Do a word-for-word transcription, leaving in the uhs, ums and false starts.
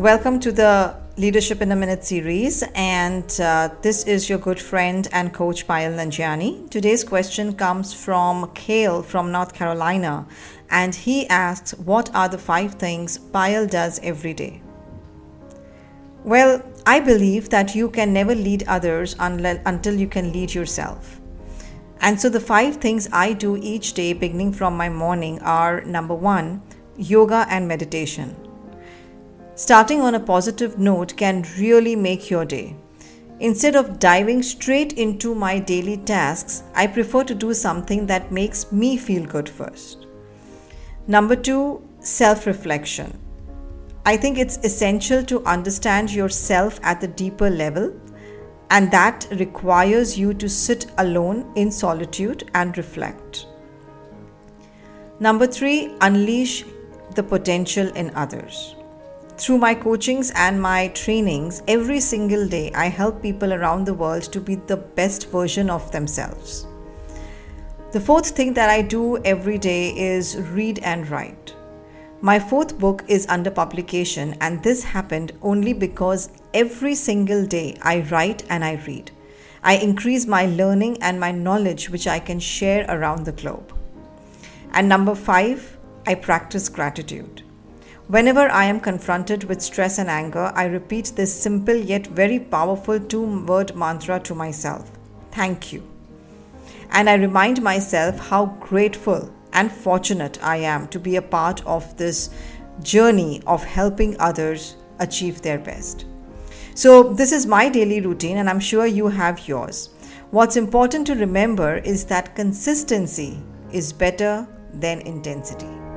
Welcome to the Leadership in a Minute series, and uh, this is your good friend and coach Payal Nanjiani. Today's question comes from Kale from North Carolina, and he asks, what are the five things Payal does every day? Well, I believe that you can never lead others unless, until you can lead yourself. And so the five things I do each day beginning from my morning are, number one, yoga and meditation. Starting on a positive note can really make your day. Instead of diving straight into my daily tasks, I prefer to do something that makes me feel good first. Number two, self-reflection. I think it's essential to understand yourself at the deeper level, and that requires you to sit alone in solitude and reflect. Number three, unleash the potential in others. Through my coachings and my trainings, every single day I help people around the world to be the best version of themselves. The fourth thing that I do every day is read and write. My fourth book is under publication, and this happened only because every single day I write and I read. I increase my learning and my knowledge which I can share around the globe. And number five, I practice gratitude. Whenever I am confronted with stress and anger, I repeat this simple yet very powerful two-word mantra to myself, thank you. And I remind myself how grateful and fortunate I am to be a part of this journey of helping others achieve their best. So this is my daily routine, and I'm sure you have yours. What's important to remember is that consistency is better than intensity.